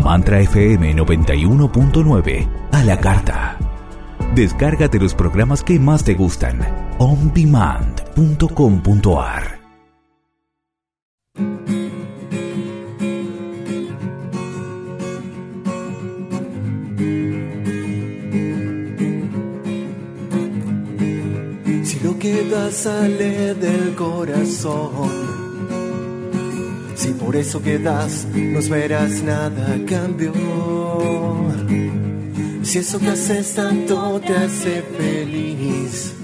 Mantra FM 91.9 a la carta. Descárgate los programas que más te gustan. Ondemand.com.ar. Si lo que da sale del corazón, si por eso que das, no esperas nada a cambio. Si eso que haces tanto te hace feliz,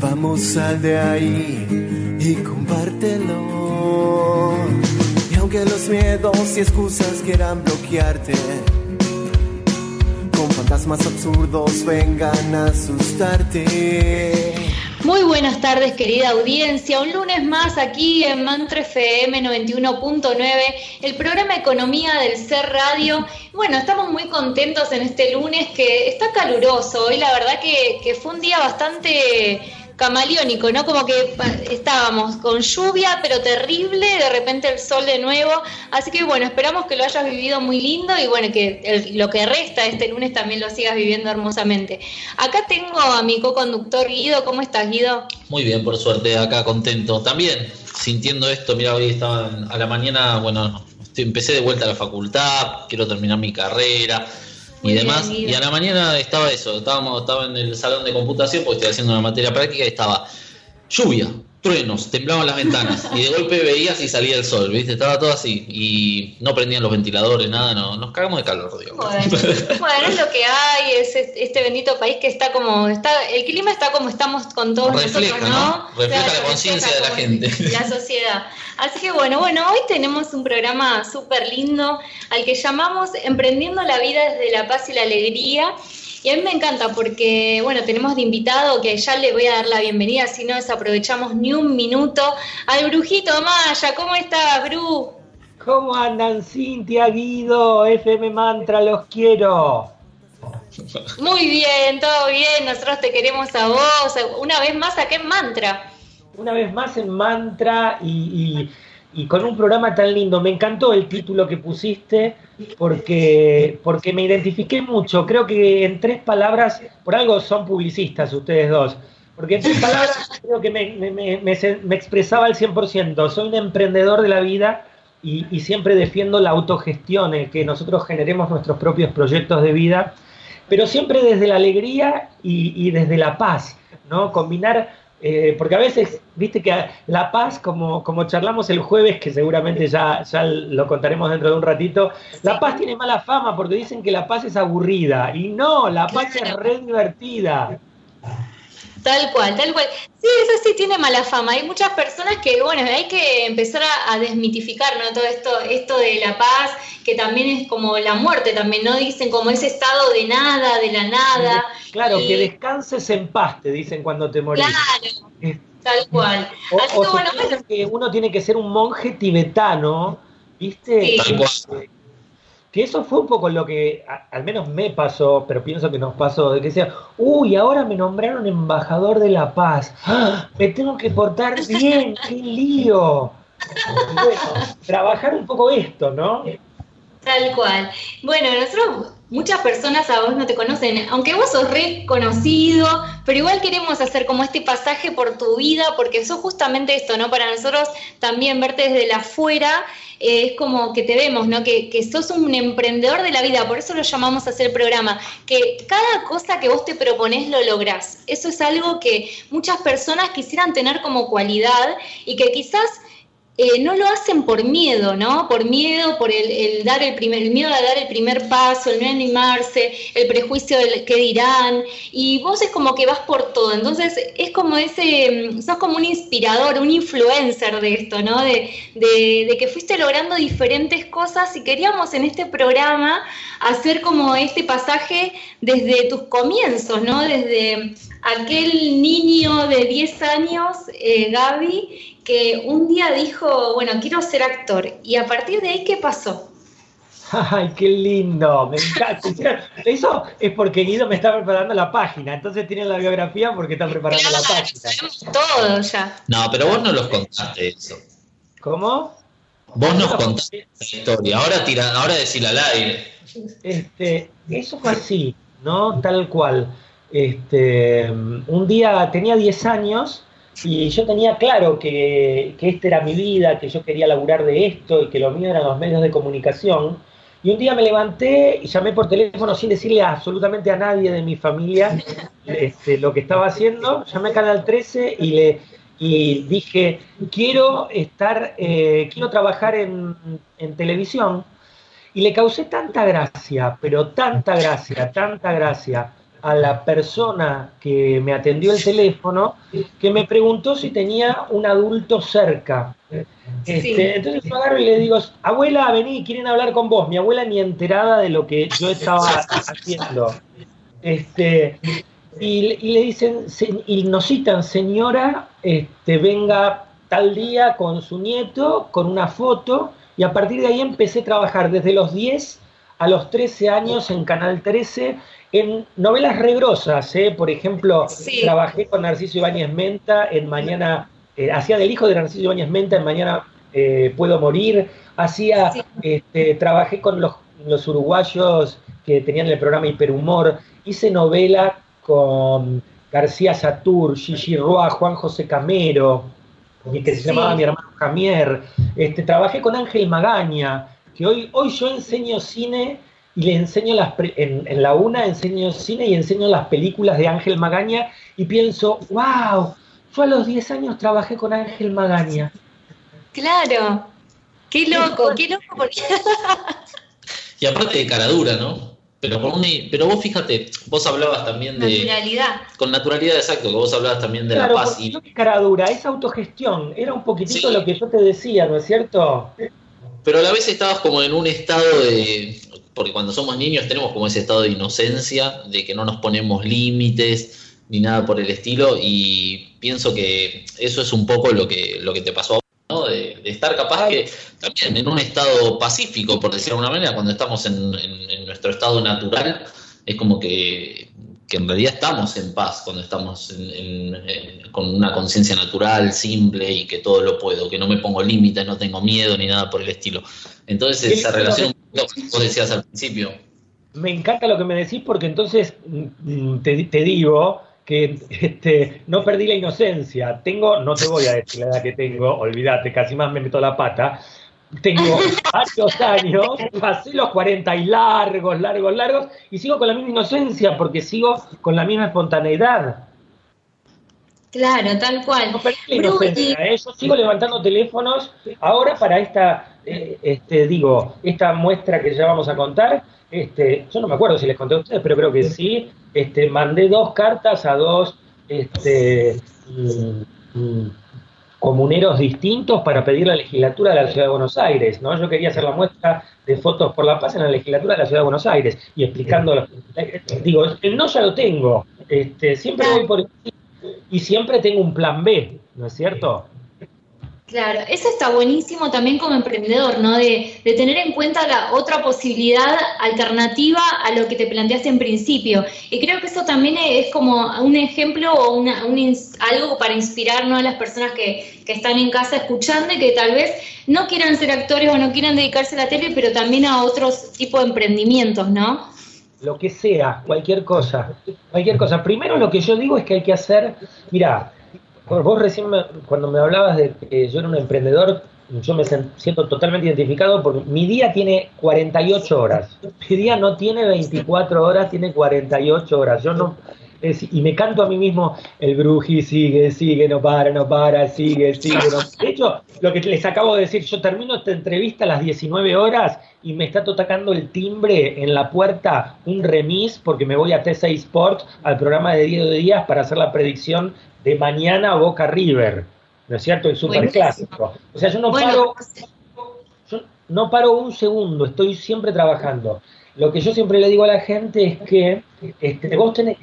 vamos, sal de ahí y compártelo. Y aunque los miedos y excusas quieran bloquearte, con fantasmas absurdos vengan a asustarte. Muy buenas tardes, querida audiencia. Un lunes más aquí en Mantra FM 91.9, el programa Economía del Ser Radio. Bueno, estamos muy contentos en este lunes que está caluroso. Hoy la verdad que fue un día bastante camaleónico, ¿no? Como que estábamos con lluvia, pero terrible, de repente el sol de nuevo. Así que bueno, esperamos que lo hayas vivido muy lindo y bueno, que lo que resta este lunes también lo sigas viviendo hermosamente. Acá tengo a mi co-conductor Guido. ¿Cómo estás, Guido? Muy bien, por suerte, acá contento. También sintiendo esto, mira, hoy estaba a la mañana, bueno, empecé de vuelta a la facultad, quiero terminar mi carrera. Y demás, y a la mañana estaba eso, estaba en el salón de computación porque estoy haciendo una materia práctica y estaba lluvia, truenos, temblaban las ventanas y de golpe veías y salía el sol, ¿viste? Estaba todo así y no prendían los ventiladores, nada, no, nos cagamos de calor, digamos. Bueno, es lo que hay, es este bendito país que está como, el clima está como estamos con todos refleja, nosotros, ¿no? Refleja, claro, la conciencia de la gente. La sociedad. Así que bueno, hoy tenemos un programa súper lindo al que llamamos Emprendiendo la Vida desde la Paz y la Alegría. Y a mí me encanta porque, bueno, tenemos de invitado que ya le voy a dar la bienvenida, si no desaprovechamos ni un minuto, al Brujito Maya. ¿Cómo estás, Bru? ¿Cómo andan, Cintia, Guido, FM Mantra? Los quiero. Muy bien, todo bien, nosotros te queremos a vos. Una vez más acá en Mantra. Una vez más en Mantra y con un programa tan lindo. Me encantó el título que pusiste porque me identifiqué mucho. Creo que en tres palabras, por algo son publicistas ustedes dos, porque en tres palabras creo que me expresaba al 100%. Soy un emprendedor de la vida y siempre defiendo la autogestión, el que nosotros generemos nuestros propios proyectos de vida, pero siempre desde la alegría y desde la paz, ¿no? Combinar... porque a veces, viste que la paz, como charlamos el jueves, que seguramente ya lo contaremos dentro de un ratito, la paz tiene mala fama porque dicen que la paz es aburrida, y no, la paz es re divertida. Tal cual. Sí, eso sí tiene mala fama. Hay muchas personas que, bueno, hay que empezar a desmitificar, ¿no? Todo esto de la paz, que también es como la muerte también, ¿no? Dicen como ese estado de nada, de la nada. Claro, que descanses en paz, te dicen cuando te morís. Claro, tal cual. Así que bueno, pues... que uno tiene que ser un monje tibetano, ¿viste? Sí. Tal cual. Que eso fue un poco lo que al menos me pasó, pero pienso que nos pasó, de que decía, ahora me nombraron embajador de la paz, me tengo que portar bien, qué lío. Bueno, trabajar un poco esto, ¿no? Tal cual. Bueno, nosotros, muchas personas a vos no te conocen, aunque vos sos reconocido, pero igual queremos hacer como este pasaje por tu vida, porque sos justamente esto, ¿no? Para nosotros también verte desde la afuera, es como que te vemos, ¿no? Que sos un emprendedor de la vida, por eso lo llamamos a hacer programa, que cada cosa que vos te proponés lo lográs. Eso es algo que muchas personas quisieran tener como cualidad y que quizás no lo hacen por miedo, ¿no? Por miedo, por el miedo a dar el primer paso, el no animarse, el prejuicio del qué dirán, y vos es como que vas por todo, entonces es como sos como un inspirador, un influencer de esto, ¿no? De que fuiste logrando diferentes cosas y queríamos en este programa hacer como este pasaje desde tus comienzos, ¿no? Desde aquel niño de 10 años, Gaby, que un día dijo, bueno, quiero ser actor. Y a partir de ahí, ¿qué pasó? ¡Ay, qué lindo! Me encanta. Eso es porque Guido me está preparando la página. Entonces tienen la biografía porque están preparando la página. Todo ya. No, pero vos no los contaste eso. ¿Cómo? Vos nos contaste esa historia. Ahora decíla al aire. Eso fue así, ¿no? Tal cual. Un día tenía 10 años... Y yo tenía claro que esta era mi vida, que yo quería laburar de esto y que lo mío eran los medios de comunicación. Y un día me levanté y llamé por teléfono sin decirle absolutamente a nadie de mi familia lo que estaba haciendo. Llamé a Canal 13 y dije, quiero trabajar en televisión. Y le causé tanta gracia, pero tanta gracia a la persona que me atendió el teléfono, que me preguntó si tenía un adulto cerca. Entonces yo agarro y le digo, abuela, vení, quieren hablar con vos. Mi abuela ni enterada de lo que yo estaba haciendo. Y le dicen, y nos citan, señora, venga tal día con su nieto, con una foto, y a partir de ahí empecé a trabajar desde los 10 a los 13 años en Canal 13, en novelas regrosas, por ejemplo, trabajé con Narciso Ibáñez Menta en Mañana, hacía del hijo de Narciso Ibáñez Menta en Mañana Puedo Morir, trabajé con los uruguayos que tenían el programa Hiperhumor, hice novela con García Satur, Gigi Roa, Juan José Camero, que se llamaba Mi Hermano Jamier, trabajé con Ángel Magaña, que hoy yo enseño cine. Y le enseño en la una enseño cine y enseño las películas de Ángel Magaña y pienso, wow, yo a los 10 años trabajé con Ángel Magaña. Claro, qué loco. Porque... Y aparte de cara dura, ¿no? Pero vos fíjate, vos hablabas también de... Naturalidad. Con naturalidad, exacto, que vos hablabas también de la paz. Claro, porque cara dura, es autogestión, era un poquitito lo que yo te decía, ¿no es cierto? Pero a la vez estabas como en un estado de... Porque cuando somos niños tenemos como ese estado de inocencia, de que no nos ponemos límites ni nada por el estilo, y pienso que eso es un poco lo que te pasó a vos, ¿no? De estar capaz que también en un estado pacífico, por decirlo de alguna manera, cuando estamos en nuestro estado natural, es como que en realidad estamos en paz cuando estamos con una conciencia natural, simple, y que todo lo puedo, que no me pongo límites, no tengo miedo ni nada por el estilo. Entonces esa relación... Vos decías al principio. Me encanta lo que me decís porque entonces te digo que no perdí la inocencia. No te voy a decir la edad que tengo, olvídate, casi más me meto la pata. Tengo varios años, pasé los 40 y largos, y sigo con la misma inocencia porque sigo con la misma espontaneidad. Claro, tal cual. No perdí la inocencia, yo sigo levantando teléfonos ahora para esta... esta muestra que ya vamos a contar, yo no me acuerdo si les conté a ustedes, pero creo que sí, mandé 2 cartas a 2 comuneros distintos para pedir la legislatura de la Ciudad de Buenos Aires, ¿no? Yo quería hacer la muestra de fotos por la paz en la legislatura de la Ciudad de Buenos Aires, y explicando, digo, el no ya lo tengo, siempre voy por aquí, y siempre tengo un plan B, ¿no es cierto? Claro, eso está buenísimo también como emprendedor, ¿no? De tener en cuenta la otra posibilidad alternativa a lo que te planteaste en principio. Y creo que eso también es como un ejemplo o algo para inspirar, ¿no?, a las personas que están en casa escuchando y que tal vez no quieran ser actores o no quieran dedicarse a la tele, pero también a otros tipos de emprendimientos, ¿no? Lo que sea, cualquier cosa. Primero lo que yo digo es que hay que hacer, mirá, vos recién, cuando me hablabas de que yo era un emprendedor, yo me siento totalmente identificado porque mi día tiene 48 horas. Mi día no tiene 24 horas, tiene 48 horas. Yo no y me canto a mí mismo, el Bruji sigue, sigue, no para, no para, sigue, sigue, no para. De hecho, lo que les acabo de decir, yo termino esta entrevista a las 19 horas y me está tocando el timbre en la puerta un remis porque me voy a T6 Sport, al programa de Diego Díaz, para hacer la predicción de mañana Boca River, ¿no es cierto? El superclásico. O sea, yo no paro, yo no paro un segundo, estoy siempre trabajando. Lo que yo siempre le digo a la gente es que vos tenés,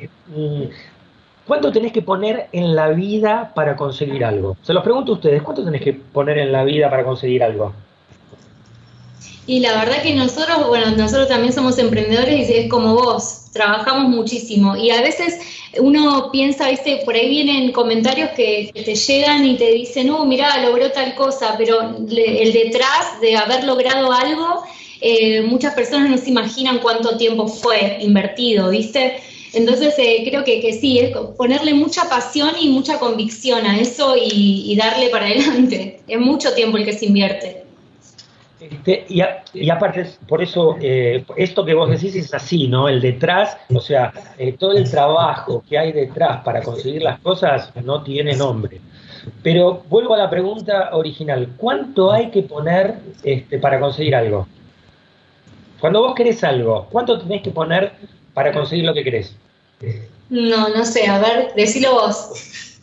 ¿cuánto tenés que poner en la vida para conseguir algo? Se los pregunto a ustedes, ¿cuánto tenés que poner en la vida para conseguir algo? Y la verdad que nosotros, bueno, nosotros también somos emprendedores y es como vos, trabajamos muchísimo. Y a veces uno piensa, viste, por ahí vienen comentarios que te llegan y te dicen, mirá, logró tal cosa, pero el detrás de haber logrado algo... muchas personas no se imaginan cuánto tiempo fue invertido, ¿viste? Entonces creo que sí, es ponerle mucha pasión y mucha convicción a eso y darle para adelante. Es mucho tiempo el que se invierte. Y aparte, por eso, esto que vos decís es así, ¿no? El detrás, o sea, todo el trabajo que hay detrás para conseguir las cosas no tiene nombre. Pero vuelvo a la pregunta original, ¿cuánto hay que poner para conseguir algo? Cuando vos querés algo, ¿cuánto tenés que poner para conseguir lo que querés? No, no sé, a ver, decilo vos.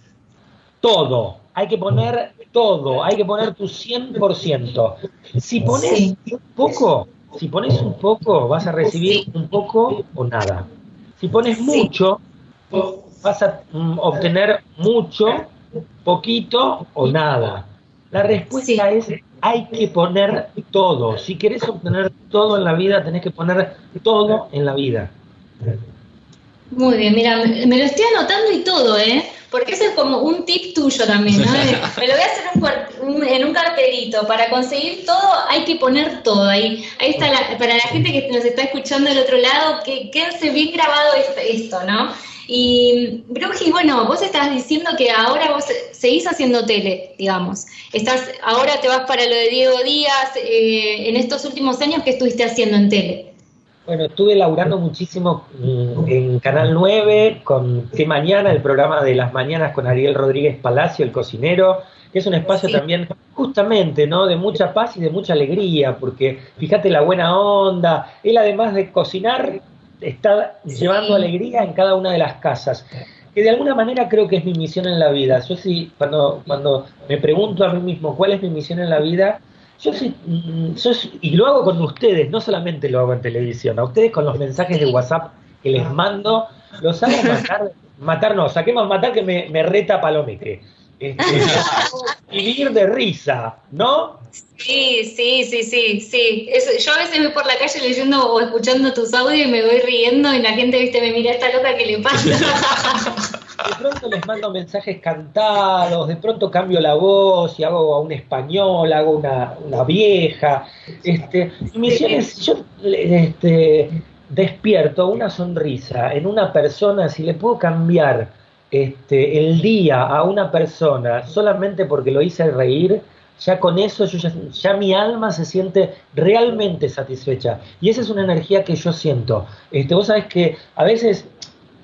Todo, hay que poner todo, hay que poner tu 100%. Si ponés un poco, vas a recibir un poco o nada. Si pones mucho, vas a obtener mucho, poquito o nada. La respuesta es... hay que poner todo. Si querés obtener todo en la vida, tenés que poner todo en la vida. Muy bien, mira, me lo estoy anotando y todo, ¿eh? Porque eso es como un tip tuyo también, ¿no? Me lo voy a hacer en un cartelito. Para conseguir todo, hay que poner todo. Ahí está, para la gente que nos está escuchando del otro lado, que quédense bien grabado esto, ¿no? Y Bruji, bueno, vos estás diciendo que ahora vos seguís haciendo tele, digamos. Ahora te vas para lo de Diego Díaz, en estos últimos años, ¿qué estuviste haciendo en tele? Bueno, estuve laburando muchísimo en Canal 9, con Qué Mañana, el programa de las mañanas con Ariel Rodríguez Palacio, el cocinero, que es un espacio también justamente, ¿no?, de mucha paz y de mucha alegría, porque fíjate la buena onda, él además de cocinar... está llevando alegría en cada una de las casas, que de alguna manera creo que es mi misión en la vida. Yo sí, cuando me pregunto a mí mismo cuál es mi misión en la vida, y lo hago con ustedes, no solamente lo hago en televisión, a ustedes con los mensajes de WhatsApp que les mando, los hago matar que me reta Palomeque. Vivir de risa, ¿no? Sí. Yo a veces voy por la calle leyendo o escuchando tus audios y me voy riendo y la gente, viste, me mira, esta loca que le pasa. De pronto les mando mensajes cantados, de pronto cambio la voz y hago a un español, hago una vieja. Y me dicen, yo despierto una sonrisa en una persona, si le puedo cambiar el día a una persona solamente porque lo hice reír, ya con eso ya mi alma se siente realmente satisfecha. Y esa es una energía que yo siento. Vos sabés que a veces,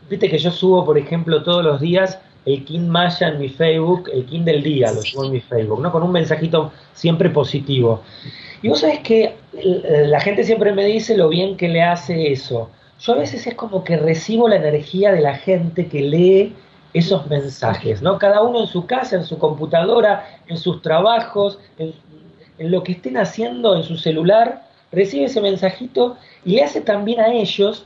viste que yo subo, por ejemplo, todos los días el King Maya en mi Facebook, el King del día lo subo en mi Facebook, ¿no?, con un mensajito siempre positivo. Y vos sabés que la gente siempre me dice lo bien que le hace eso. Yo a veces es como que recibo la energía de la gente que lee esos mensajes, ¿no? Cada uno en su casa, en su computadora, en sus trabajos, en lo que estén haciendo, en su celular, recibe ese mensajito y le hace también a ellos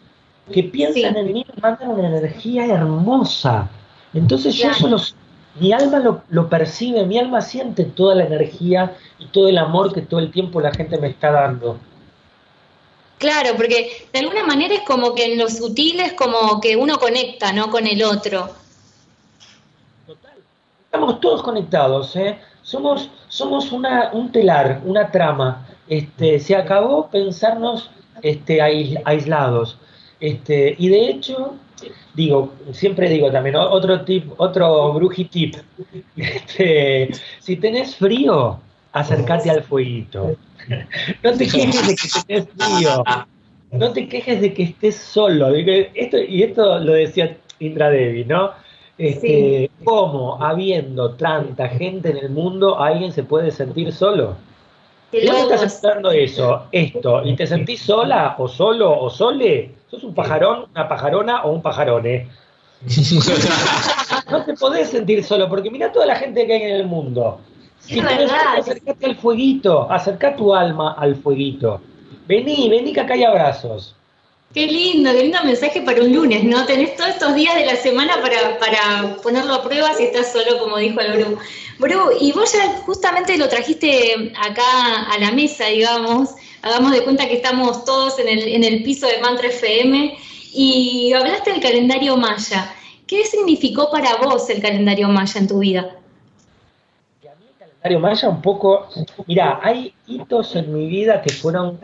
que piensan en mí, mandan una energía hermosa. Entonces yo mi alma lo percibe, mi alma siente toda la energía y todo el amor que todo el tiempo la gente me está dando. Claro, porque de alguna manera es como que en lo sutil es como que uno conecta, ¿no?, con el otro. Estamos todos conectados, ¿eh? Somos un telar, una trama. Se acabó pensarnos aislados. Y de hecho, siempre digo también, otro Bruji tip. Si tenés frío, acércate al fueguito. No te quejes de que tenés frío. No te quejes de que estés solo. Esto lo decía Indra Devi, ¿no? Sí. ¿Cómo, habiendo tanta gente en el mundo, alguien se puede sentir solo? Si vos estás esperando eso, esto, y te sentís sola, o solo, o sole, sos un pajarón, una pajarona o un pajarone. No te podés sentir solo, porque mirá toda la gente que hay en el mundo. Si tenés, acercate al fueguito, acercá tu alma al fueguito. Vení que acá hay abrazos. Qué lindo mensaje para un lunes, ¿no? Tenés todos estos días de la semana para ponerlo a prueba si estás solo, como dijo el Bru. Bru, y vos ya justamente lo trajiste acá a la mesa, digamos. Hagamos de cuenta que estamos todos en el piso de Mantra FM y hablaste del calendario maya. ¿Qué significó para vos el calendario maya en tu vida? Maya un poco, mirá, hay hitos en mi vida que fueron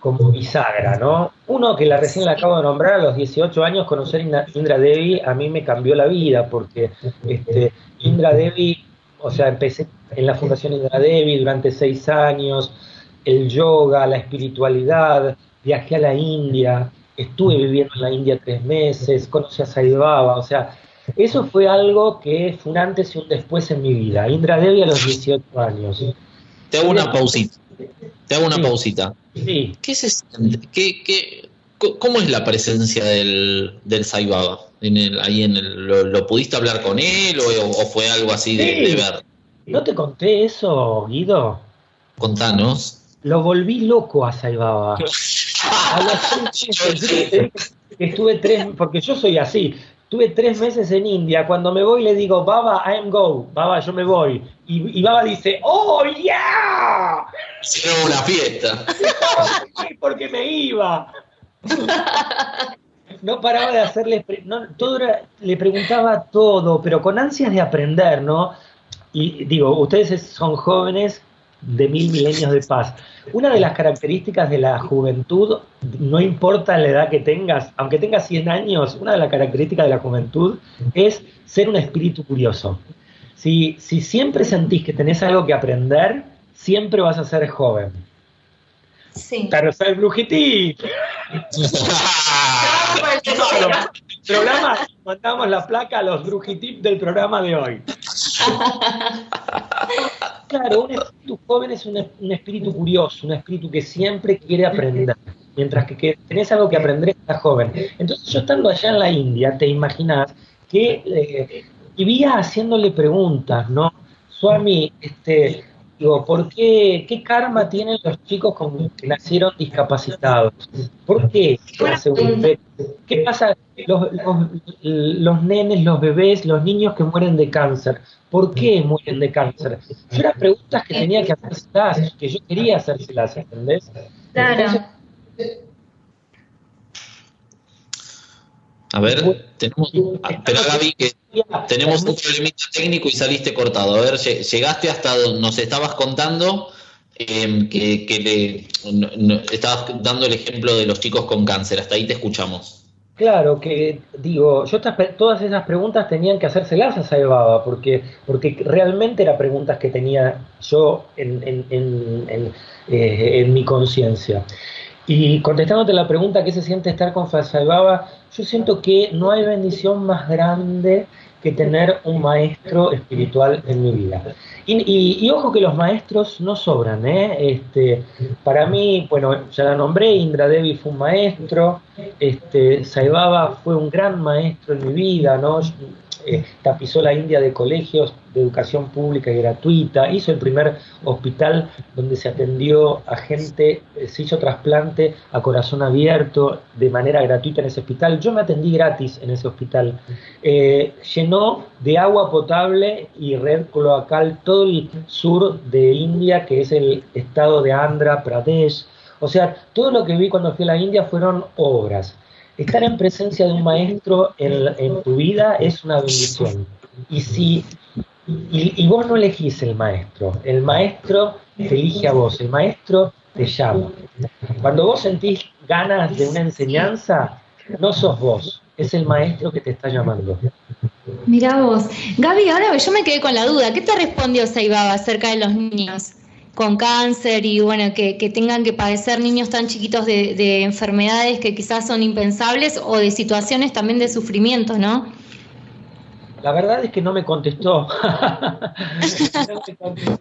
como bisagra, ¿no? Uno que recién la acabo de nombrar, a los 18 años conocer Indra Devi a mí me cambió la vida, porque Indra Devi, o sea, empecé en la Fundación Indra Devi durante 6 años, el yoga, la espiritualidad, viajé a la India, estuve viviendo en la India 3 meses, conocí a Sai Baba, o sea, eso fue algo que fue un antes y un después en mi vida. Indra Devi a los 18 años. Te hago una pausita. Sí. ¿Cómo es la presencia del Sai Baba? ¿Lo pudiste hablar con él o fue algo así de ver? ¿No te conté eso, Guido? Contanos. Lo volví loco a Sai Baba. A los porque yo soy así. Estuve 3 meses en India, cuando me voy le digo, Baba, I'm go, Baba, yo me voy. Y Baba dice, ¡oh, yeah! Se dio una fiesta. Porque me iba. No paraba de hacerle... le preguntaba todo, pero con ansias de aprender, ¿no? Y digo, ustedes son jóvenes de 1000 milenios de paz. Una de las características de la juventud, no importa la edad que tengas, aunque tengas 100 años, una de las características de la juventud es ser un espíritu curioso. Si siempre sentís que tenés algo que aprender, siempre vas a ser joven. Sí. Pero soy brujití. Programa, mandamos la placa a los brujití del programa de hoy. Claro, un espíritu joven es un espíritu curioso, un espíritu que siempre quiere aprender. Mientras que tenés algo que aprender, estás joven. Entonces yo estando allá en la India, te imaginás que vivía haciéndole preguntas, ¿no? Swami, digo, ¿por qué karma tienen los chicos que nacieron discapacitados? ¿Por qué? ¿Qué pasa? Los nenes, los bebés, los niños que mueren de cáncer. ¿Por qué mueren de cáncer? Eran preguntas que tenía que hacerlas, que yo quería hacérselas, ¿entendés? Claro. Entonces, a ver, espera, Gaby, que tenemos un problemita técnico y saliste cortado. A ver, llegaste hasta donde nos estabas contando estabas dando el ejemplo de los chicos con cáncer. Hasta ahí te escuchamos. Claro, que digo, todas esas preguntas tenían que hacérselas a Sai Baba, porque realmente eran preguntas que tenía yo en mi conciencia. Y contestándote la pregunta, ¿qué se siente estar con Sai Baba? Yo siento que no hay bendición más grande que tener un maestro espiritual en mi vida. Y ojo que los maestros no sobran, para mí, bueno, ya la nombré, Indra Devi fue un maestro, Sai Baba fue un gran maestro en mi vida, ¿no? Tapizó la India de colegios de educación pública y gratuita, hizo el primer hospital donde se atendió a gente, se hizo trasplante a corazón abierto de manera gratuita en ese hospital. Yo me atendí gratis en ese hospital. Llenó de agua potable y red cloacal todo el sur de India, que es el estado de Andhra Pradesh. O sea, todo lo que vi cuando fui a la India fueron obras. Estar en presencia de un maestro en tu vida es una bendición. Y vos no elegís el maestro te elige a vos, el maestro te llama. Cuando vos sentís ganas de una enseñanza, no sos vos, es el maestro que te está llamando. Mirá vos. Gaby, ahora yo me quedé con la duda, ¿qué te respondió Sai Baba acerca de los niños? con cáncer y bueno, que tengan que padecer niños tan chiquitos de enfermedades que quizás son impensables o de situaciones también de sufrimiento, ¿no? La verdad es que no me contestó.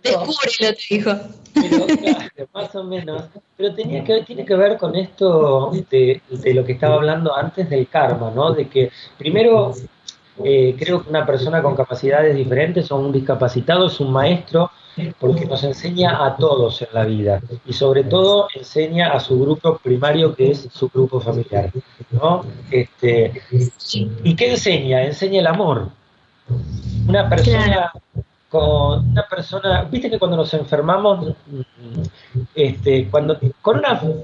Descúbrelo, te dijo. Pero, claro, más o menos. Pero tiene que ver con esto de lo que estaba hablando antes del karma, ¿no? De que primero creo que una persona con capacidades diferentes o un discapacitado es un maestro porque nos enseña a todos en la vida y sobre todo enseña a su grupo primario que es su grupo familiar, ¿no? ¿Y qué enseña? Enseña el amor. Una persona, viste que cuando nos enfermamos,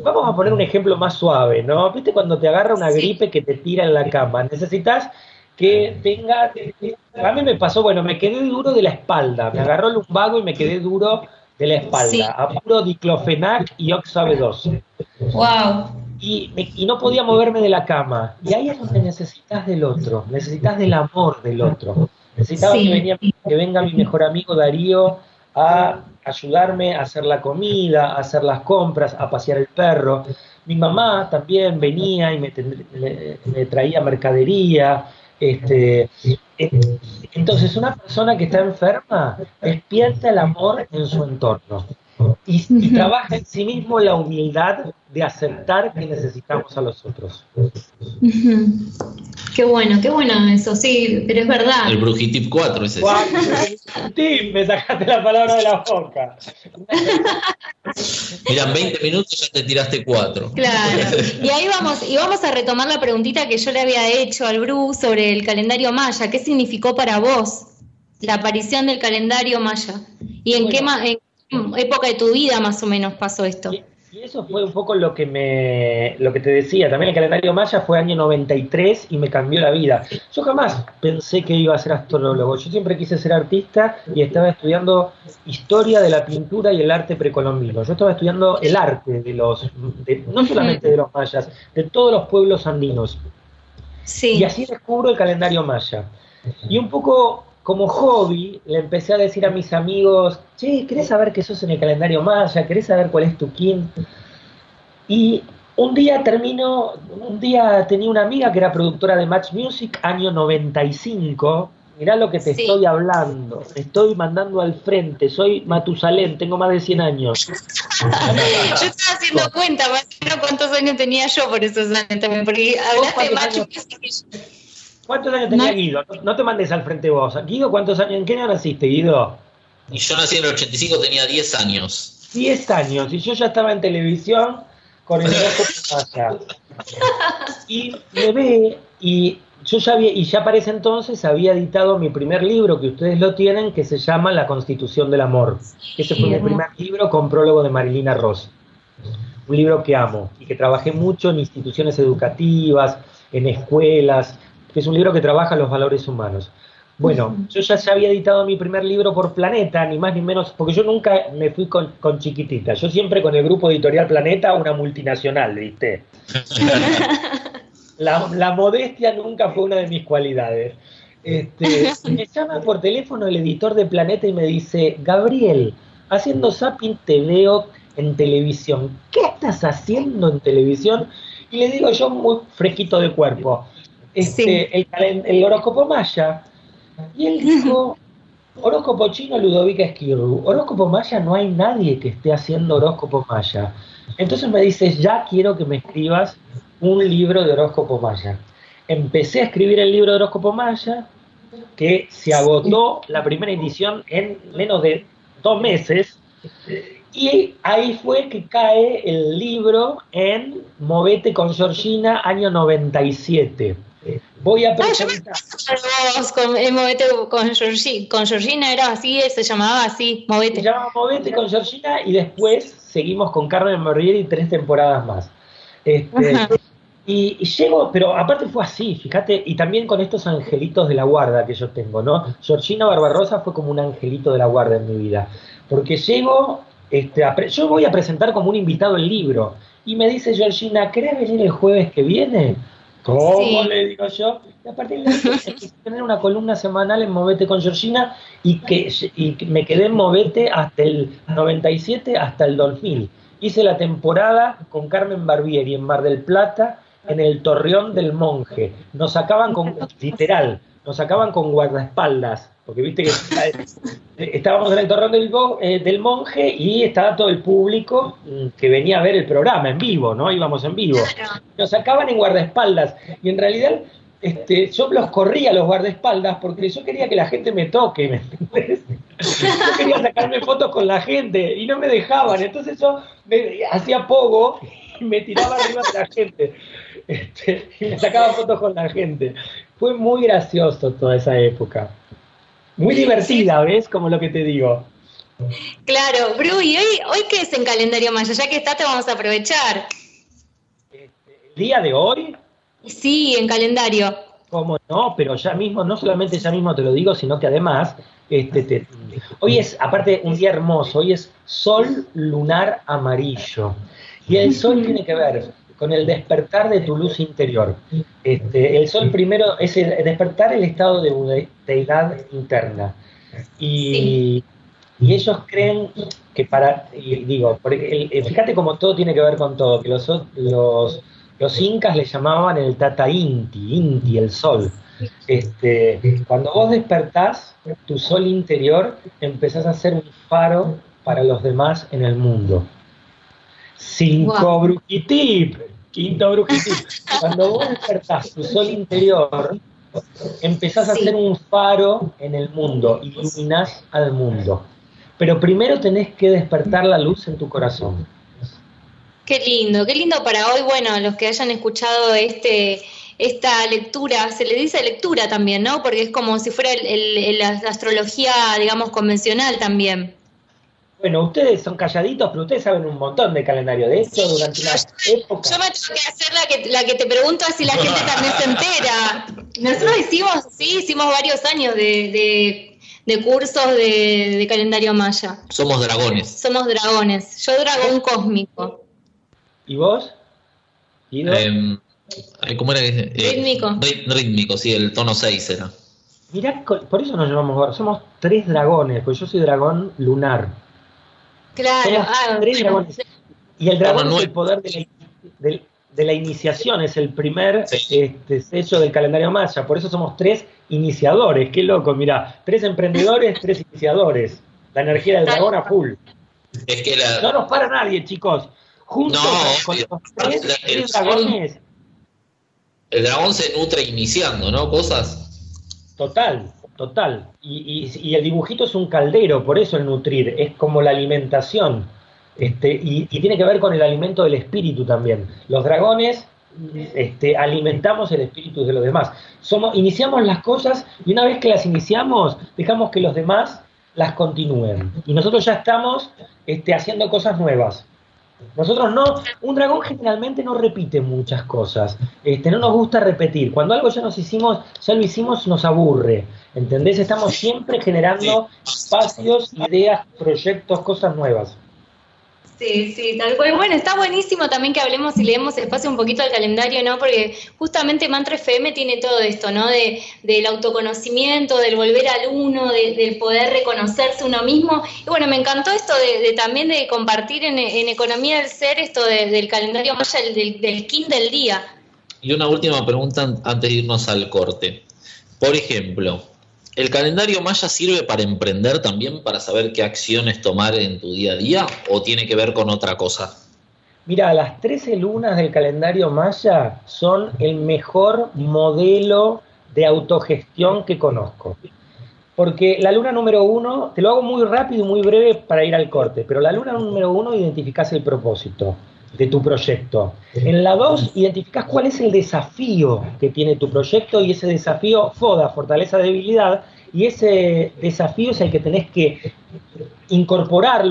vamos a poner un ejemplo más suave, ¿no? Viste cuando te agarra una gripe que te tira en la cama, necesitas que tenga, a mí me pasó, bueno, me quedé duro de la espalda, me agarró el lumbago y me quedé duro de la espalda, a puro diclofenac y oxo B12. Wow. Y no podía moverme de la cama, y ahí es donde necesitas del otro, necesitas del amor del otro. Necesitaba que venga mi mejor amigo Darío a ayudarme a hacer la comida, a hacer las compras, a pasear el perro. Mi mamá también venía y me traía mercadería. Entonces una persona que está enferma despierta el amor en su entorno y trabaja en sí mismo la humildad de aceptar que necesitamos a los otros. Qué bueno eso, sí, pero es verdad. El Brujitip 4 es eso. Sí, me sacaste la palabra de la boca. Mirá, en 20 minutos ya te tiraste 4. Claro, y ahí vamos a retomar la preguntita que yo le había hecho al Bru sobre el calendario maya. ¿Qué significó para vos la aparición del calendario maya? ¿Y en qué época de tu vida más o menos pasó esto? Y eso fue un poco lo que te decía. También el calendario maya fue año 93 y me cambió la vida. Yo jamás pensé que iba a ser astrólogo. Yo siempre quise ser artista y estaba estudiando historia de la pintura y el arte precolombino. Yo estaba estudiando el arte no solamente de los mayas, de todos los pueblos andinos. Sí. Y así descubro el calendario maya. Y un poco como hobby, le empecé a decir a mis amigos, che, ¿querés saber qué sos en el calendario maya? ¿Querés saber cuál es tu kin? Y un día tenía una amiga que era productora de Match Music, año 95, mirá lo que te estoy hablando, te estoy mandando al frente, soy Matusalén, tengo más de 100 años. Yo estaba haciendo cuenta, más o menos cuántos años tenía yo por esos años también, porque hablaste de Match Music. ¿Cuántos años tenía Guido? No te mandes al frente vos. Guido, ¿cuántos años? ¿En qué año naciste, Guido? Y yo nací en el 85, tenía 10 años. 10 años, y yo ya estaba en televisión con el ojo. Y me ve, y yo ya había, y ya para ese entonces había editado mi primer libro, que ustedes lo tienen, que se llama La Constitución del Amor. Ese fue mi primer libro con prólogo de Marilina Ross. Un libro que amo, y que trabajé mucho en instituciones educativas, en escuelas, que es un libro que trabaja los valores humanos. Bueno, yo ya había editado mi primer libro por Planeta, ni más ni menos, porque yo nunca me fui con chiquitita, yo siempre con el grupo editorial Planeta, una multinacional, ¿viste? La modestia nunca fue una de mis cualidades. Me llama por teléfono el editor de Planeta y me dice, Gabriel, haciendo zapping te veo en televisión, ¿qué estás haciendo en televisión? Y le digo yo muy fresquito de cuerpo, el horóscopo maya. Y él dijo, horóscopo chino Ludovica Esquirru, horóscopo maya no hay nadie que esté haciendo horóscopo maya. Entonces me dice, ya quiero que me escribas un libro de horóscopo maya. Empecé a escribir el libro de horóscopo maya, que se agotó la primera edición en menos de 2 meses, y ahí fue que cae el libro en Movete con Georgina, año 97. Voy a presentar. Con Georgina era así, se llamaba así, Movete. Se llamaba Movete con Georgina y después seguimos con Carmen Barbieri 3 temporadas más. Y llego, pero aparte fue así, fíjate, y también con estos angelitos de la guarda que yo tengo, ¿no? Georgina Barbarossa fue como un angelito de la guarda en mi vida, porque llego, yo voy a presentar como un invitado el libro, y me dice Georgina, ¿querés venir el jueves que viene? ¿Cómo le digo yo? Y a partir de ahí, tener una columna semanal en Movete con Georgina y me quedé en Movete hasta el 97, hasta el 2000. Hice la temporada con Carmen Barbieri en Mar del Plata, en el Torreón del Monje. Nos sacaban con, literal, nos sacaban con guardaespaldas, porque viste que estábamos en el Torreón del Monje y estaba todo el público que venía a ver el programa en vivo, ¿no? Íbamos en vivo. Nos sacaban en guardaespaldas y en realidad yo los corría los guardaespaldas porque yo quería que la gente me toque, ¿me entendés? Yo quería sacarme fotos con la gente y no me dejaban, entonces yo hacía pogo y me tiraba arriba de la gente. Y me sacaba fotos con la gente. Fue muy gracioso toda esa época. Muy divertida, ¿ves? Como lo que te digo. Claro, Bru, ¿y hoy qué es en Calendario Maya? Ya que está, te vamos a aprovechar. ¿El día de hoy? Sí, en calendario. ¿Cómo no? Pero ya mismo, no solamente ya mismo te lo digo, sino que además, hoy es, aparte, un día hermoso. Hoy es sol lunar amarillo. Y el sol tiene que ver con el despertar de tu luz interior. El sol primero es el despertar el estado de deidad interna. Y ellos creen que fíjate cómo todo tiene que ver con todo, que los incas le llamaban el Tata Inti, Inti, el sol. Cuando vos despertás tu sol interior, empezás a ser un faro para los demás en el mundo. Quinto brujitip. Cuando vos despertás tu sol interior, empezás a ser un faro en el mundo, iluminás al mundo. Pero primero tenés que despertar la luz en tu corazón. Qué lindo para hoy. Bueno, los que hayan escuchado esta lectura, se le dice lectura también, ¿no? Porque es como si fuera la astrología, digamos, convencional también. Bueno, ustedes son calladitos, pero ustedes saben un montón de calendario. De hecho, durante una época... Yo me tengo que hacer la que te pregunto, así la gente también se entera. Nosotros hicimos varios años de cursos de calendario maya. Somos dragones. Yo, dragón cósmico. ¿Y vos? ¿Cómo era? Rítmico. Rítmico, sí, el tono 6 era. Mirá, por eso nos llamamos ahora. Somos 3 dragones, porque yo soy dragón lunar. Claro, y el dragón es el poder de la iniciación, es el primer sello del calendario maya, por eso somos 3 iniciadores, qué loco, mirá, 3 emprendedores, 3 iniciadores, la energía del dragón a full. Es que no nos para nadie, chicos, juntos con los 3 dragones. El dragón se nutre iniciando, ¿no? Cosas. Total. Y el dibujito es un caldero, por eso el nutrir, es como la alimentación. Y tiene que ver con el alimento del espíritu también. Los dragones alimentamos el espíritu de los demás. Iniciamos las cosas y una vez que las iniciamos, dejamos que los demás las continúen. Y nosotros ya estamos haciendo cosas nuevas. Nosotros no, un dragón generalmente no repite muchas cosas, no nos gusta repetir, cuando algo ya lo hicimos, nos aburre, ¿entendés? Estamos siempre generando espacios, ideas, proyectos, cosas nuevas. Sí, tal cual. Bueno, está buenísimo también que hablemos y le demos espacio un poquito al calendario, ¿no? Porque justamente Mantra FM tiene todo esto, ¿no? Del autoconocimiento, del volver al uno, del poder reconocerse uno mismo. Y bueno, me encantó esto de también de compartir en Economía del Ser esto del calendario maya, del kin del día. Y una última pregunta antes de irnos al corte. Por ejemplo, ¿el calendario maya sirve para emprender también, para saber qué acciones tomar en tu día a día, o tiene que ver con otra cosa? Mira, las 13 lunas del calendario maya son el mejor modelo de autogestión que conozco. Porque la luna número 1, te lo hago muy rápido y muy breve para ir al corte, pero la luna número 1 identificás el propósito de tu proyecto. En la 2 identificás cuál es el desafío que tiene tu proyecto y ese desafío FODA, fortaleza, debilidad, y ese desafío es el que tenés que incorporar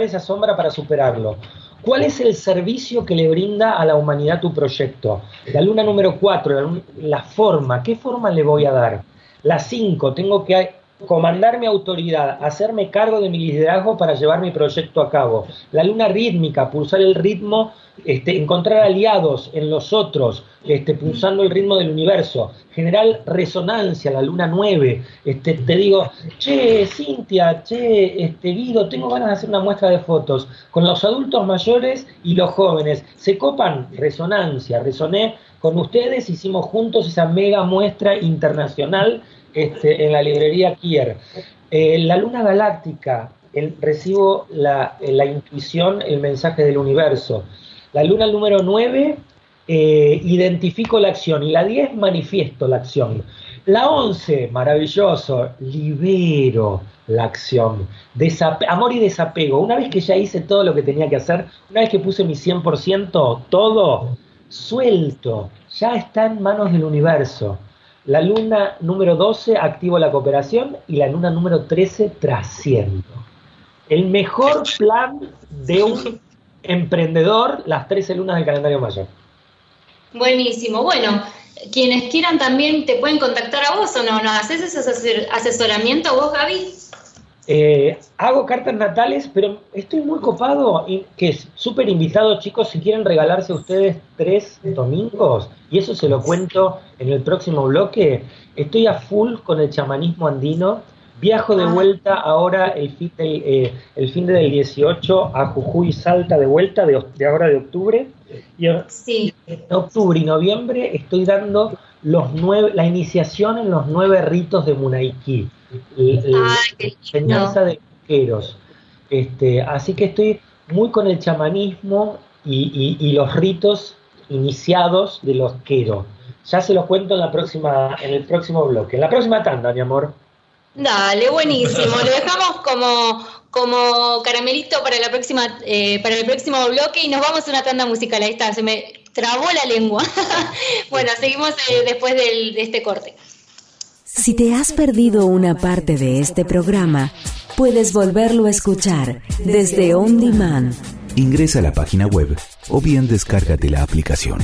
esa sombra para superarlo. ¿Cuál es el servicio que le brinda a la humanidad tu proyecto? La luna número 4, la forma, ¿qué forma le voy a dar? La 5, tengo que Comandar mi autoridad, hacerme cargo de mi liderazgo para llevar mi proyecto a cabo. La luna rítmica, pulsar el ritmo, encontrar aliados en los otros, pulsando el ritmo del universo. Generar resonancia, la luna 9. Te digo, che, Cintia, che, Guido, tengo ganas de hacer una muestra de fotos con los adultos mayores y los jóvenes. ¿Se copan? Resonancia. Resoné con ustedes, hicimos juntos esa mega muestra internacional en la librería Kier. La luna galáctica, recibo la intuición, el mensaje del universo. La luna número 9, identifico la acción. Y la 10, manifiesto la acción. La 11, maravilloso, libero la acción. Amor y desapego. Una vez que ya hice todo lo que tenía que hacer, una vez que puse mi 100%, todo suelto, ya está en manos del universo. La luna número 12, activo la cooperación, y la luna número 13, trasciendo. El mejor plan de un emprendedor, las 13 lunas del calendario maya. Buenísimo. Bueno, quienes quieran también te pueden contactar a vos, ¿o no? ¿Nos haces ese asesoramiento vos, Gaby? Hago cartas natales, pero estoy muy copado, y que es súper invitado, chicos, si quieren regalarse ustedes 3 domingos, y eso se lo cuento en el próximo bloque. Estoy a full con el chamanismo andino, viajo de vuelta ahora el fin del 18 a Jujuy, Salta, de vuelta, de ahora de octubre, y sí. En octubre y noviembre estoy dando la iniciación en los 9 ritos de Munay-Kí. Enseñanza de Queros. Así que estoy muy con el chamanismo y los ritos iniciados de los Quero. Ya se los cuento en el próximo bloque, en la próxima tanda, mi amor. Dale, buenísimo. Lo dejamos como caramelito para la próxima, para el próximo bloque, y nos vamos a una tanda musical. Ahí está, se me trabó la lengua. Bueno, seguimos después de este corte. Si te has perdido una parte de este programa, puedes volverlo a escuchar desde On Demand. Ingresa a la página web o bien descárgate la aplicación.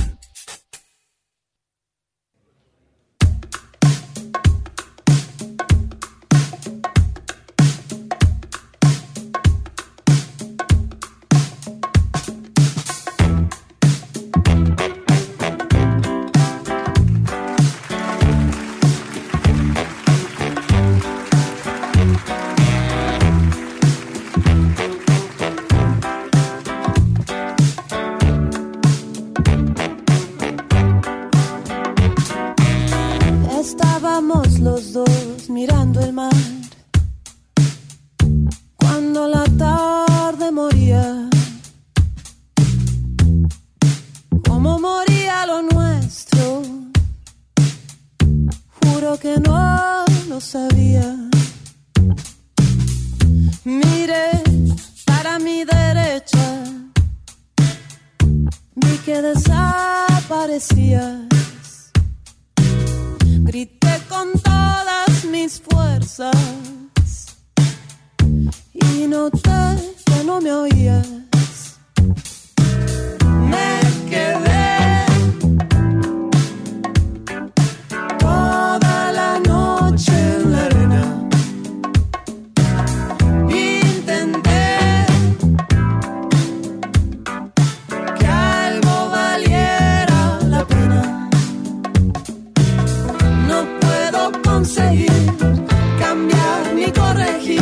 Cambiar ni corregir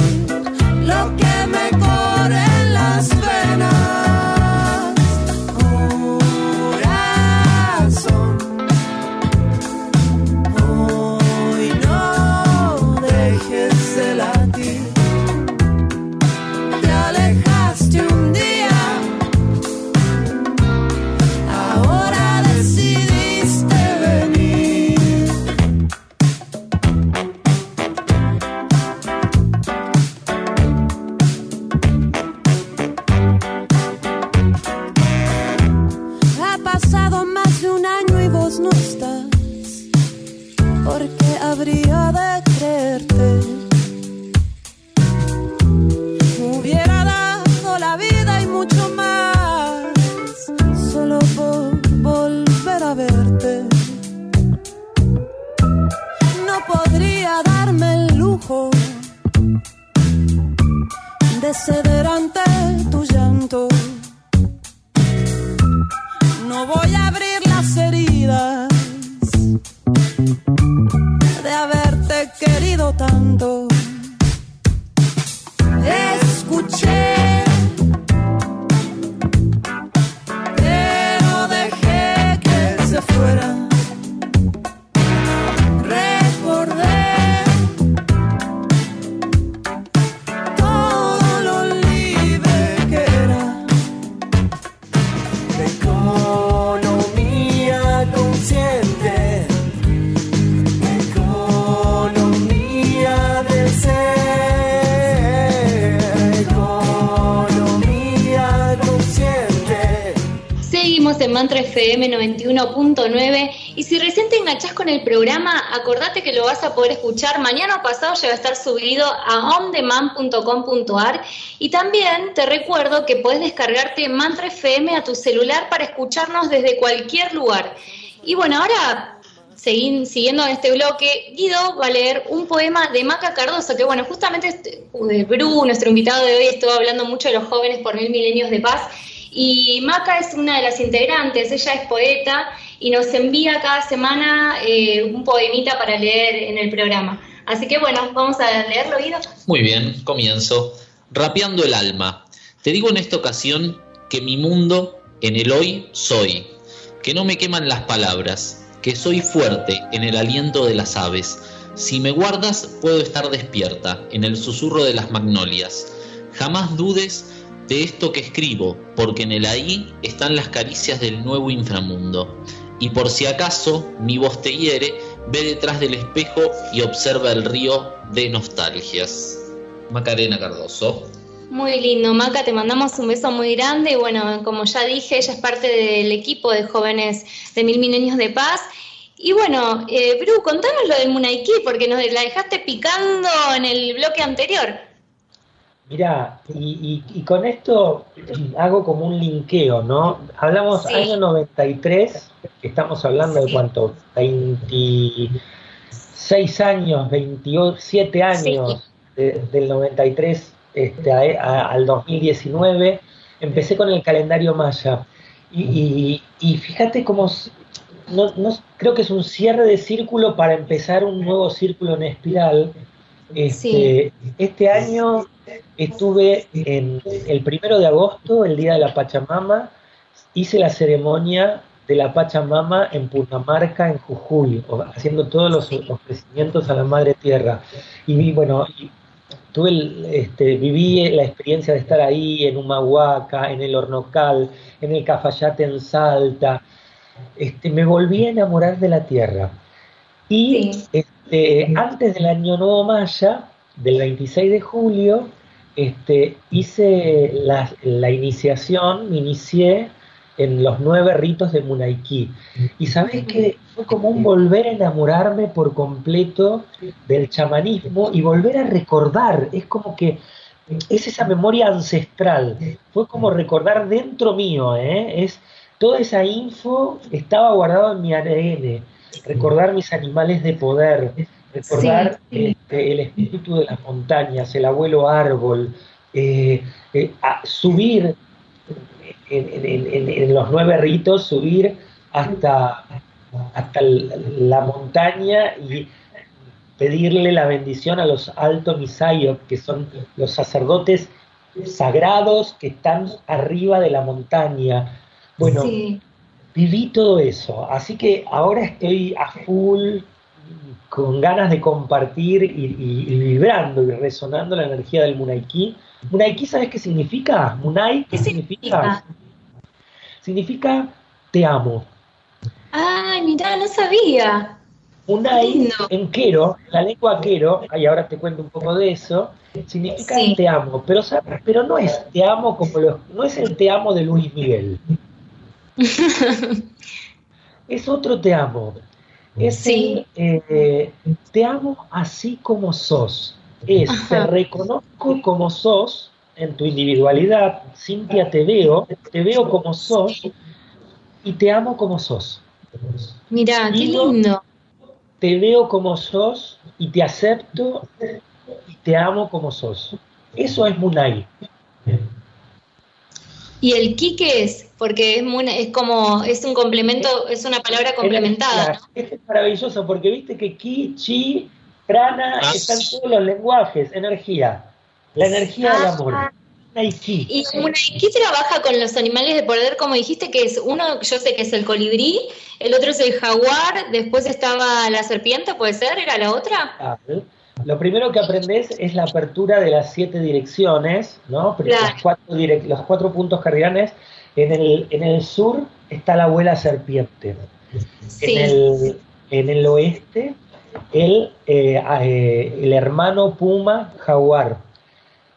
lo que me corre en las venas. seguimos en Mantra FM 91.9 y si recién te enganchás con el programa, acordate que lo vas a poder escuchar mañana o pasado, ya va a estar subido a Ondemand.com.ar y también te recuerdo que podés descargarte Mantra FM a tu celular para escucharnos desde cualquier lugar. Y bueno, ahora siguiendo en este bloque, Guido va a leer un poema de Maca Cardoso, que bueno, justamente Bru, nuestro invitado de hoy, estuvo hablando mucho de los jóvenes por Mil Milenios de Paz. Y Maca es una de las integrantes, ella es poeta y nos envía cada semana un poemita para leer en el programa. Así que bueno, vamos a leerlo, Guido. Muy bien, comienzo. Rapeando el alma. Te digo en esta ocasión que mi mundo en el hoy soy, que no me queman las palabras, que soy fuerte en el aliento de las aves. Si me guardas, puedo estar despierta en el susurro de las magnolias. Jamás dudes de esto que escribo, porque en el ahí están las caricias del nuevo inframundo. Y por si acaso mi voz te hiere, ve detrás del espejo y observa el río de nostalgias. Macarena Cardoso. Muy lindo, Maca, te mandamos un beso muy grande. Y bueno, como ya dije, ella es parte del equipo de jóvenes de Mil Milenios de Paz. Y bueno, Bru, contanos lo del Munay-Kí, porque nos la dejaste picando en el bloque anterior. Mirá, y con esto hago como un linkeo, ¿no? Hablamos sí. Año 93, estamos hablando sí. De ¿cuánto? 26 años, 27 años sí. Del 93 al 2019. Empecé con el calendario maya y fíjate cómo no creo que es un cierre de círculo para empezar un nuevo círculo en espiral. Sí. Este año estuve en el 1 de agosto, el día de la Pachamama, hice la ceremonia de la Pachamama en Purnamarca, en Jujuy, haciendo todos los ofrecimientos a la Madre Tierra. Y bueno, viví la experiencia de estar ahí en Humahuaca, en el Hornocal, en el Cafayate en Salta. Me volví a enamorar de la tierra. Y sí. Antes del Año Nuevo Maya, del 26 de julio, hice la iniciación, me inicié en los 9 ritos de Munay-Kí. Y sabés que fue como un volver a enamorarme por completo del chamanismo y volver a recordar, es como que es esa memoria ancestral, fue como recordar dentro mío, es toda esa info estaba guardada en mi ADN, recordar mis animales de poder, recordar sí. El espíritu de las montañas, el abuelo árbol, subir en los 9 ritos, subir hasta la montaña y pedirle la bendición a los Alto Misayoc, que son los sacerdotes sagrados que están arriba de la montaña. Bueno, sí. Viví todo eso, así que ahora estoy a full con ganas de compartir y vibrando y resonando la energía del Munay-Kí. Munay-Kí, ¿sabes qué significa? Munay, ¿qué significa? Significa te amo. Ah, mirá, no sabía. Munay en Quero, la lengua Quero, y ahora te cuento un poco de eso, significa sí. Te amo, pero no es te amo como no es el te amo de Luis Miguel. Es otro te amo. Es sí. Te amo así como sos. Te reconozco como sos en tu individualidad. Cintia, te veo como sos y te amo como sos. Mirá, qué lindo. Te veo como sos y te acepto y te amo como sos. Eso es Munay. ¿Y el ki qué es? Porque es un complemento, es una palabra complementada. Es maravilloso porque viste que ki, chi, prana, están todos los lenguajes, energía. La energía del amor. Munay-Kí. Y Munay-Kí trabaja con los animales de poder, como dijiste, que es uno, yo sé que es el colibrí, el otro es el jaguar, después estaba la serpiente, ¿puede ser? ¿Era la otra? Lo primero que aprendés es la apertura de las 7 direcciones, ¿no? Claro. Los 4 puntos cardinales. En el sur está la abuela serpiente. Sí. En el oeste, el hermano puma jaguar.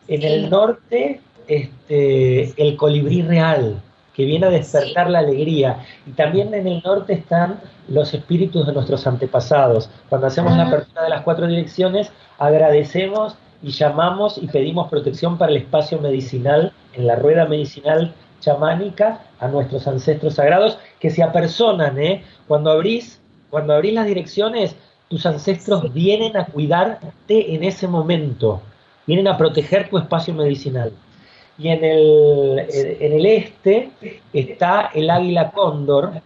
En el norte, el colibrí real, que viene a despertar la alegría. Y también en el norte están los espíritus de nuestros antepasados. Cuando hacemos la apertura de las cuatro direcciones, agradecemos y llamamos y pedimos protección para el espacio medicinal, en la rueda medicinal chamánica, a nuestros ancestros sagrados, que se apersonan, ¿eh? Cuando abrís las direcciones, tus ancestros vienen a cuidarte en ese momento, vienen a proteger tu espacio medicinal. Y en el este está el águila cóndor,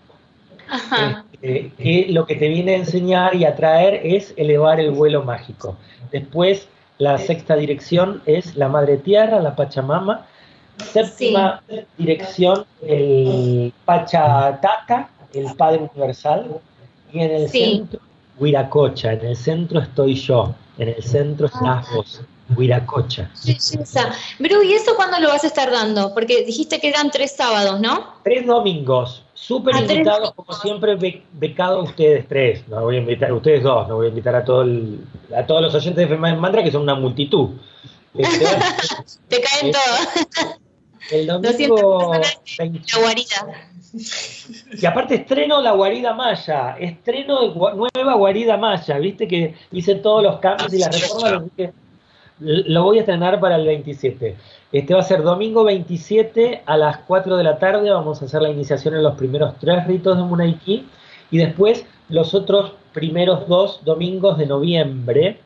que lo que te viene a enseñar y a traer es elevar el vuelo mágico. Después, la sexta dirección es la madre tierra, la Pachamama. Séptima dirección, el Pachatata, el Padre Universal. Y en el centro, Huiracocha. En el centro estoy yo, en el centro estás vos. Huiracocha. Bru, ¿y eso cuándo lo vas a estar dando? Porque dijiste que eran 3 sábados, ¿no? 3 domingos. Súper invitados, como siempre, becado a ustedes 3. No voy a invitar a ustedes 2. No voy a invitar a todos los oyentes de FM Mantra, que son una multitud. Te caen todos. El domingo 20. La guarida. Y aparte estreno la guarida maya, estreno nueva guarida maya. Viste que hice todos los cambios y las reformas, lo voy a estrenar para el 27. Este va a ser domingo 27 a las 4 de la tarde. Vamos a hacer la iniciación en los primeros 3 ritos de Munay-Kí y después los otros primeros 2 domingos de noviembre,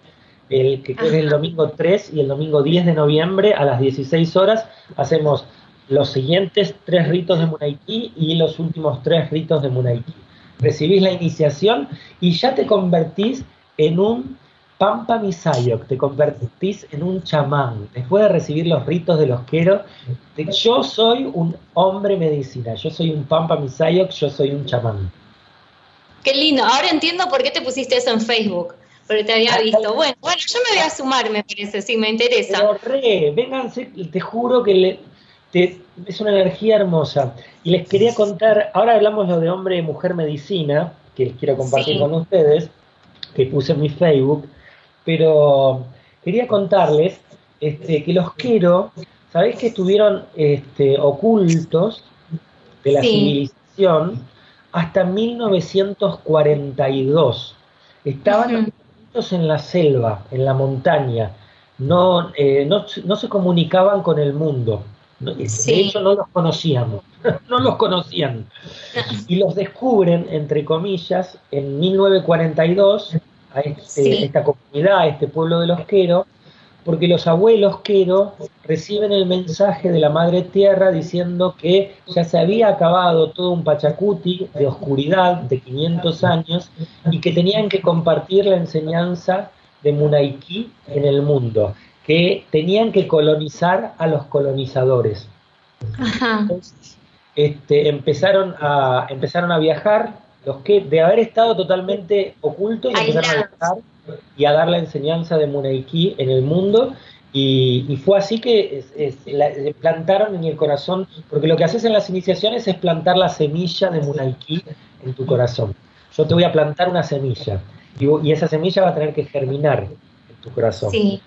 el que es el domingo 3 y el domingo 10 de noviembre a las 16 horas. Hacemos los siguientes 3 ritos de Munay-Kí y los últimos 3 ritos de Munay-Kí. Recibís la iniciación y ya te convertís en un Pampa Misayoc, te convertís en un chamán. Después de recibir los ritos de los Quero, yo soy un hombre medicina, yo soy un Pampa Misayoc, yo soy un chamán. Qué lindo, ahora entiendo por qué te pusiste eso en Facebook, porque te había visto. Bueno, yo me voy a sumar, me parece, sí, me interesa. Pero vénganse, te juro que es una energía hermosa. Y les quería contar, ahora hablamos lo de hombre, mujer, medicina, que les quiero compartir con ustedes, que puse en mi Facebook. Pero quería contarles que los Quero, ¿sabés que estuvieron ocultos de la civilización hasta 1942? Estaban ocultos en la selva, en la montaña, no se comunicaban con el mundo, de hecho no los conocíamos, no los conocían. Y los descubren, entre comillas, en 1942, a esta comunidad, a este pueblo de los Quero, porque los abuelos Quero reciben el mensaje de la Madre Tierra diciendo que ya se había acabado todo un pachacuti de oscuridad de 500 años y que tenían que compartir la enseñanza de Munay-Kí en el mundo, que tenían que colonizar a los colonizadores. Entonces, empezaron a viajar. Los que, de haber estado totalmente ocultos, empezaron a viajar y a dar la enseñanza de Munay-Kí en el mundo, y fue así que plantaron en el corazón, porque lo que haces en las iniciaciones es plantar la semilla de Munay-Kí en tu corazón. Yo te voy a plantar una semilla, y esa semilla va a tener que germinar en tu corazón. Sí.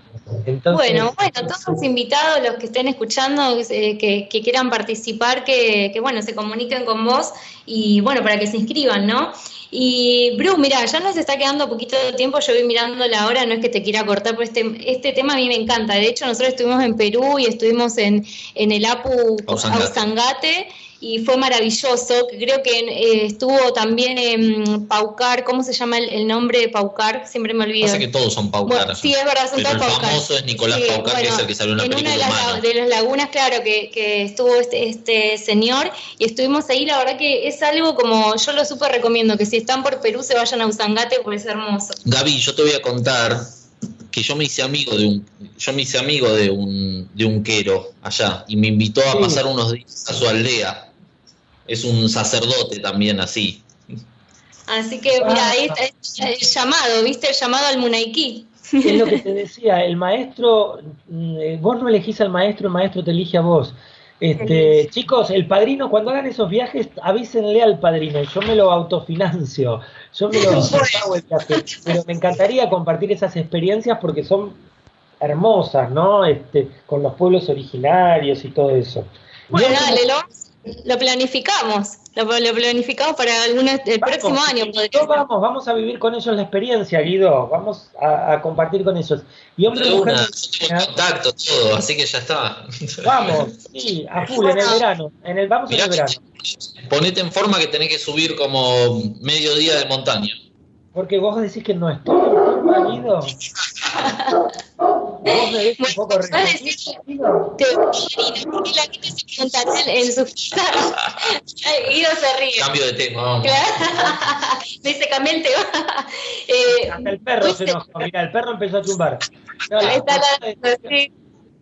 Entonces, bueno, todos los invitados, los que estén escuchando, que quieran participar, que bueno, se comuniquen con vos y bueno, para que se inscriban, ¿no? Y Bru, mirá, ya nos está quedando poquito de tiempo, yo voy mirando la hora, no es que te quiera cortar, pero este tema a mí me encanta. De hecho, nosotros estuvimos en Perú y estuvimos en el Apu Ausangate y fue maravilloso. Creo que estuvo también en Paucar, ¿cómo se llama el nombre de Paucar? Siempre me olvido. Pasa que todos son Paucar. Bueno, sí, es verdad, son todos Paucar. El famoso es Nicolás Paucar, que es el que salió en la película Humana. En una de las lagunas, claro, que estuvo este señor, y estuvimos ahí. La verdad que es algo como, yo lo súper recomiendo, que si están por Perú se vayan a Ausangate porque es hermoso. Gaby, yo te voy a contar que yo me hice amigo de un Quero allá, y me invitó a pasar unos días a su aldea. Es un sacerdote también, así. Así que, mira, ahí está el llamado, ¿viste? El llamado al Munay-Kí. Es lo que te decía, el maestro, vos no elegís al maestro, el maestro te elige a vos. Chicos, el padrino, cuando hagan esos viajes, avísenle al padrino, yo me lo autofinancio, yo me lo pago el viaje. Pero me encantaría compartir esas experiencias porque son hermosas, ¿no? Con los pueblos originarios y todo eso. Bueno, dale, Lo planificamos, lo planificamos para el próximo año. Vamos a vivir con ellos la experiencia, Guido. Vamos a compartir con ellos. Y hombre, mujer, contacto, todo, así que ya está. Vamos, sí, a full, en el verano. Vamos en el verano. Ponete en forma que tenés que subir como medio día de montaña. Porque vos decís que no estoy en forma, Guido. Un poco la gente se pregunta en sus Guido se ríe. Cambio de tema. Me dice, cambié el tema. Hasta el perro se enojó. Mira, el perro empezó a chumbar. No, ahí está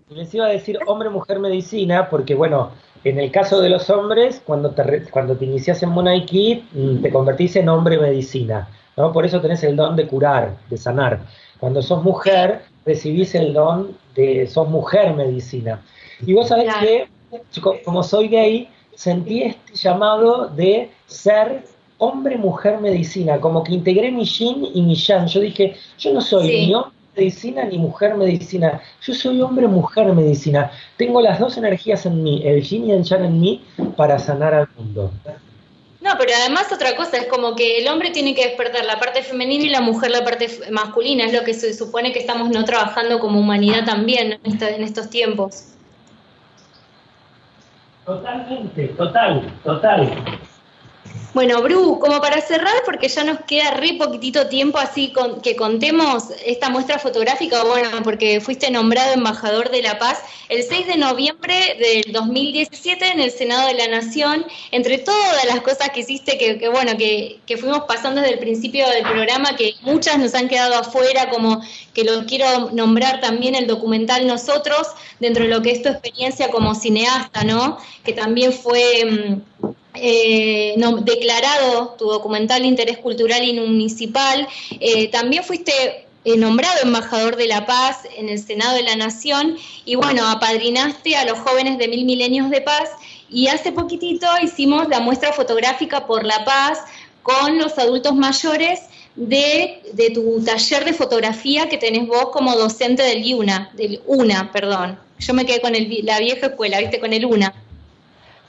les iba a decir hombre, mujer, medicina, porque bueno, en el caso de los hombres, cuando te inicias en Munay-Kí, te convertís en hombre medicina, ¿no? Por eso tenés el don de curar, de sanar. Cuando sos mujer, recibís el don de sos mujer medicina. Y vos sabés que, como soy gay, sentí este llamado de ser hombre, mujer, medicina. Como que integré mi yin y mi yang. Yo dije, yo no soy ni hombre medicina ni mujer medicina. Yo soy hombre, mujer, medicina. Tengo las dos energías en mí, el yin y el yang en mí, para sanar al mundo. No, pero además otra cosa, es como que el hombre tiene que despertar la parte femenina y la mujer la parte masculina, es lo que se supone que estamos no trabajando como humanidad también en estos tiempos. Totalmente, total. Bueno, Bru, como para cerrar, porque ya nos queda re poquitito tiempo, así que contemos esta muestra fotográfica, bueno, porque fuiste nombrado embajador de la paz el 6 de noviembre del 2017 en el Senado de la Nación, entre todas las cosas que hiciste, que fuimos pasando desde el principio del programa, que muchas nos han quedado afuera, como que lo quiero nombrar también el documental Nosotros, dentro de lo que es tu experiencia como cineasta, ¿no? Que también fue... declarado tu documental de interés cultural y municipal. También fuiste nombrado embajador de la paz en el Senado de la Nación y bueno, apadrinaste a los jóvenes de Mil Milenios de Paz, y hace poquitito hicimos la muestra fotográfica por la paz con los adultos mayores de tu taller de fotografía que tenés vos como docente del UNA. Yo me quedé con la vieja escuela, ¿viste? Con el UNA.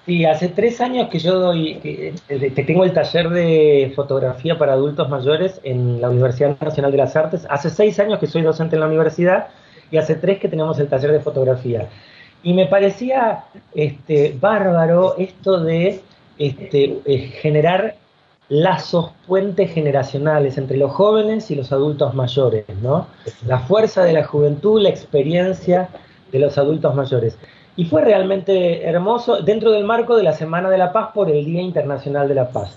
Sí, hace 3 años que yo que tengo el taller de fotografía para adultos mayores en la Universidad Nacional de las Artes. Hace 6 años que soy docente en la universidad y hace 3 que tenemos el taller de fotografía. Y me parecía bárbaro esto de generar lazos, puentes generacionales entre los jóvenes y los adultos mayores, ¿no? La fuerza de la juventud, la experiencia de los adultos mayores. Y fue realmente hermoso, dentro del marco de la Semana de la Paz por el Día Internacional de la Paz.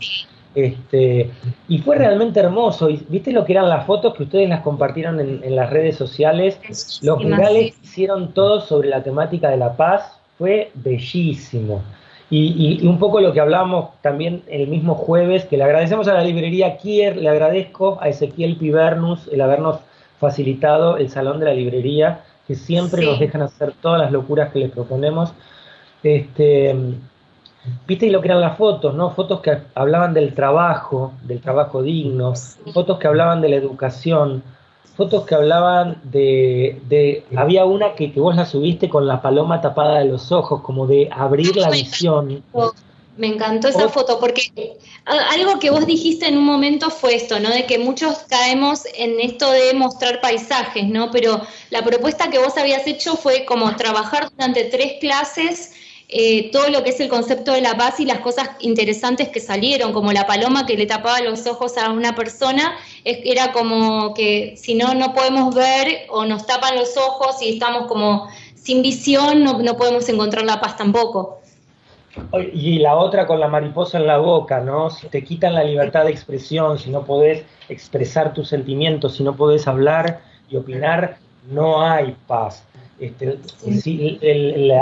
Y fue realmente hermoso. ¿Viste lo que eran las fotos que ustedes las compartieron en las redes sociales? Los murales que hicieron todos sobre la temática de la paz. Fue bellísimo. Y un poco lo que hablamos también el mismo jueves, que le agradecemos a la librería Kier, le agradezco a Ezequiel Pibernus el habernos facilitado el salón de la librería, que siempre nos dejan hacer todas las locuras que les proponemos. Viste y lo que eran las fotos, ¿no? Fotos que hablaban del trabajo digno, fotos que hablaban de la educación, fotos que hablaban de había una que vos la subiste con la paloma tapada de los ojos, como de abrir la visión. Me encantó esa foto, porque algo que vos dijiste en un momento fue esto, ¿no? De que muchos caemos en esto de mostrar paisajes, ¿no? Pero la propuesta que vos habías hecho fue como trabajar durante 3 clases todo lo que es el concepto de la paz y las cosas interesantes que salieron, como la paloma que le tapaba los ojos a una persona, era como que si no podemos ver o nos tapan los ojos y estamos como sin visión, no podemos encontrar la paz tampoco. Y la otra con la mariposa en la boca, ¿no? Si te quitan la libertad de expresión, si no podés expresar tus sentimientos, si no podés hablar y opinar, no hay paz.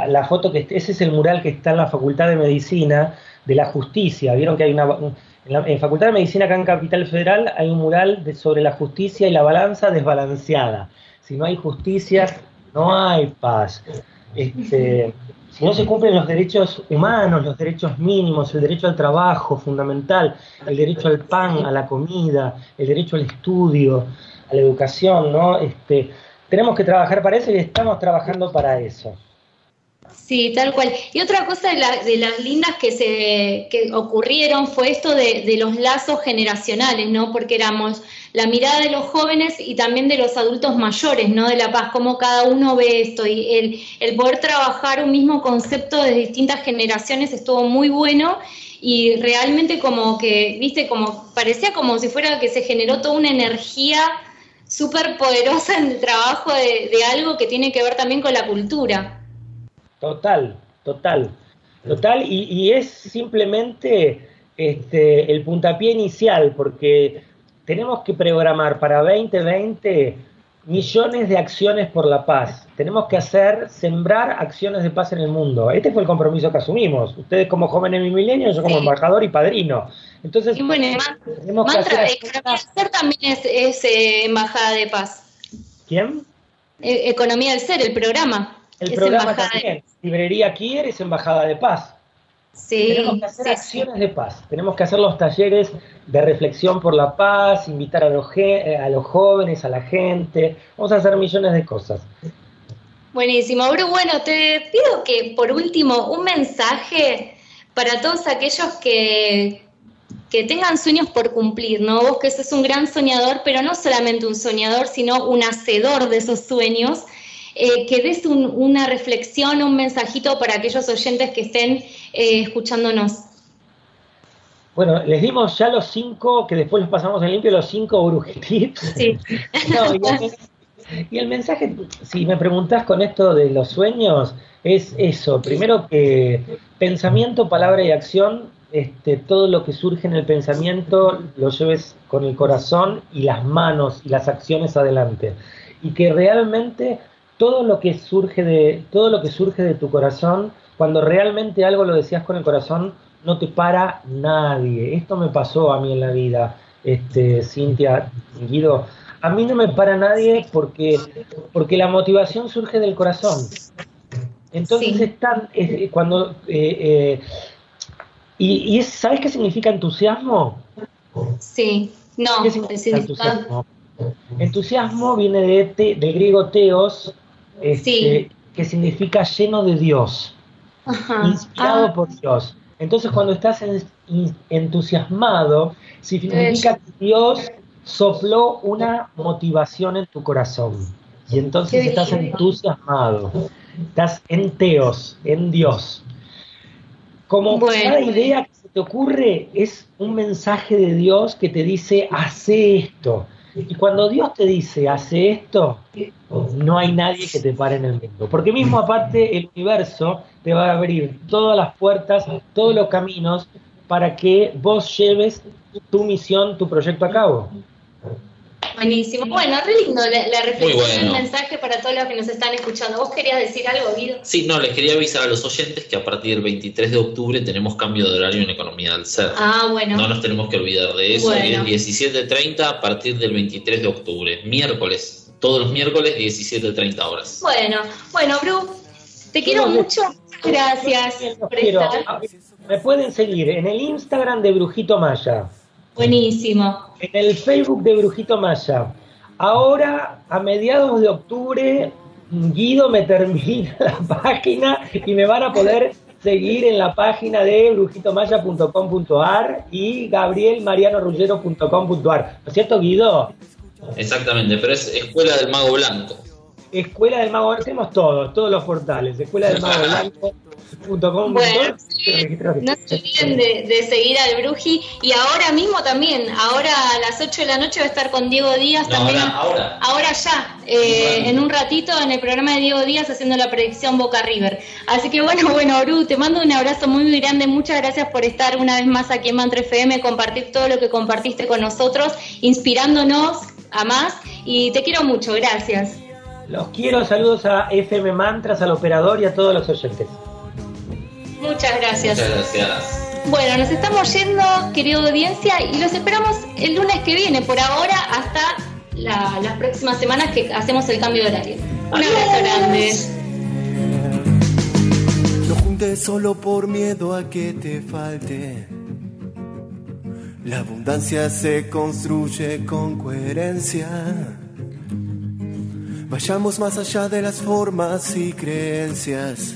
La foto que ese es el mural que está en la Facultad de Medicina de la Justicia. Vieron que hay en Facultad de Medicina acá en Capital Federal hay un mural sobre la justicia y la balanza desbalanceada. Si no hay justicia, no hay paz. Si no se cumplen los derechos humanos, los derechos mínimos, el derecho al trabajo fundamental, el derecho al pan, a la comida, el derecho al estudio, a la educación, ¿no? Tenemos que trabajar para eso y estamos trabajando para eso. Sí, tal cual. Y otra cosa de las lindas que ocurrieron fue esto de los lazos generacionales, ¿no? Porque éramos la mirada de los jóvenes y también de los adultos mayores, ¿no? De La Paz, cómo cada uno ve esto. Y el poder trabajar un mismo concepto de distintas generaciones estuvo muy bueno. Y realmente como que, viste, como parecía como si fuera que se generó toda una energía súper poderosa en el trabajo de algo que tiene que ver también con la cultura. Total, y es simplemente el puntapié inicial, porque tenemos que programar para 2020 millones de acciones por la paz. Tenemos que sembrar acciones de paz en el mundo. Este fue el compromiso que asumimos. Ustedes como jóvenes milenios, yo como embajador y padrino. Entonces, y bueno, Mantra FM también es embajada de paz. ¿Quién? Economía del Ser, el programa. El programa también, Librería Kier es embajada de paz. Sí, tenemos que hacer acciones de paz, tenemos que hacer los talleres de reflexión por la paz, invitar a los jóvenes, a la gente, vamos a hacer millones de cosas. Buenísimo, Bru, bueno, te pido que por último un mensaje para todos aquellos que tengan sueños por cumplir, ¿no? Vos que sos un gran soñador, pero no solamente un soñador, sino un hacedor de esos sueños. Que des una reflexión, un mensajito para aquellos oyentes que estén escuchándonos. Bueno, les dimos ya los 5, que después los pasamos en limpio, los 5 brujitips. Sí. No, y el mensaje, si me preguntás con esto de los sueños, es eso. Primero que pensamiento, palabra y acción, todo lo que surge en el pensamiento lo lleves con el corazón y las manos y las acciones adelante. Y que realmente... Todo lo que surge de tu corazón, cuando realmente algo lo deseas con el corazón, no te para nadie. Esto me pasó a mí en la vida, Cintia, Guido. A mí no me para nadie porque la motivación surge del corazón. Entonces ¿Y sabes qué significa entusiasmo? Sí, no. ¿Qué significa entusiasmo? Entusiasmo viene del griego teos, que significa lleno de Dios, inspirado por Dios. Entonces cuando estás entusiasmado, significa que Dios sopló una motivación en tu corazón. Y entonces estás entusiasmado, estás en teos, en Dios. Como cada idea que se te ocurre es un mensaje de Dios que te dice, hacé esto. Y cuando Dios te dice, hace esto, no hay nadie que te pare en el mundo. Porque mismo aparte el universo te va a abrir todas las puertas, todos los caminos, para que vos lleves tu misión, tu proyecto a cabo. Buenísimo. Bueno, re lindo la reflexión y el mensaje para todos los que nos están escuchando. ¿Vos querías decir algo, Guido? Sí, no, les quería avisar a los oyentes que a partir del 23 de octubre tenemos cambio de horario en Economía del Ser. Ah, bueno. No nos tenemos que olvidar de eso. Bueno. Es 17:30 a partir del 23 de octubre, miércoles. Todos los miércoles, 17:30 horas. Bueno, Bru, te quiero mucho. Gracias por estar. Me pueden seguir en el Instagram de Brujito Maya. Buenísimo. En el Facebook de Brujito Maya. Ahora, a mediados de octubre, Guido me termina la página y me van a poder seguir en la página de brujitomaya.com.ar y gabrielmarianorullero.com.ar. ¿No es cierto, Guido? Exactamente, pero es Escuela del Mago Blanco. Escuela del Mago Blanco, tenemos todos los portales. Escuela del Mago Blanco. Bueno, no se olviden de seguir al Bruji. Y ahora mismo también, ahora a las 8 de la noche va a estar con Diego Díaz también. Ahora ya, en un ratito en el programa de Diego Díaz haciendo la predicción Boca River. Así que bueno, Bru, te mando un abrazo muy grande. Muchas gracias por estar una vez más aquí en Mantra FM, compartir todo lo que compartiste con nosotros, inspirándonos a más. Y te quiero mucho, gracias. Los quiero, saludos a FM Mantras, al operador y a todos los oyentes. Muchas gracias. Muchas gracias. Bueno, nos estamos yendo, querida audiencia, y los esperamos el lunes que viene. Por ahora, hasta las próximas semanas que hacemos el cambio de horario. Un abrazo grande. No juntes solo por miedo a que te falte. La abundancia se construye con coherencia. Vayamos más allá de las formas y creencias.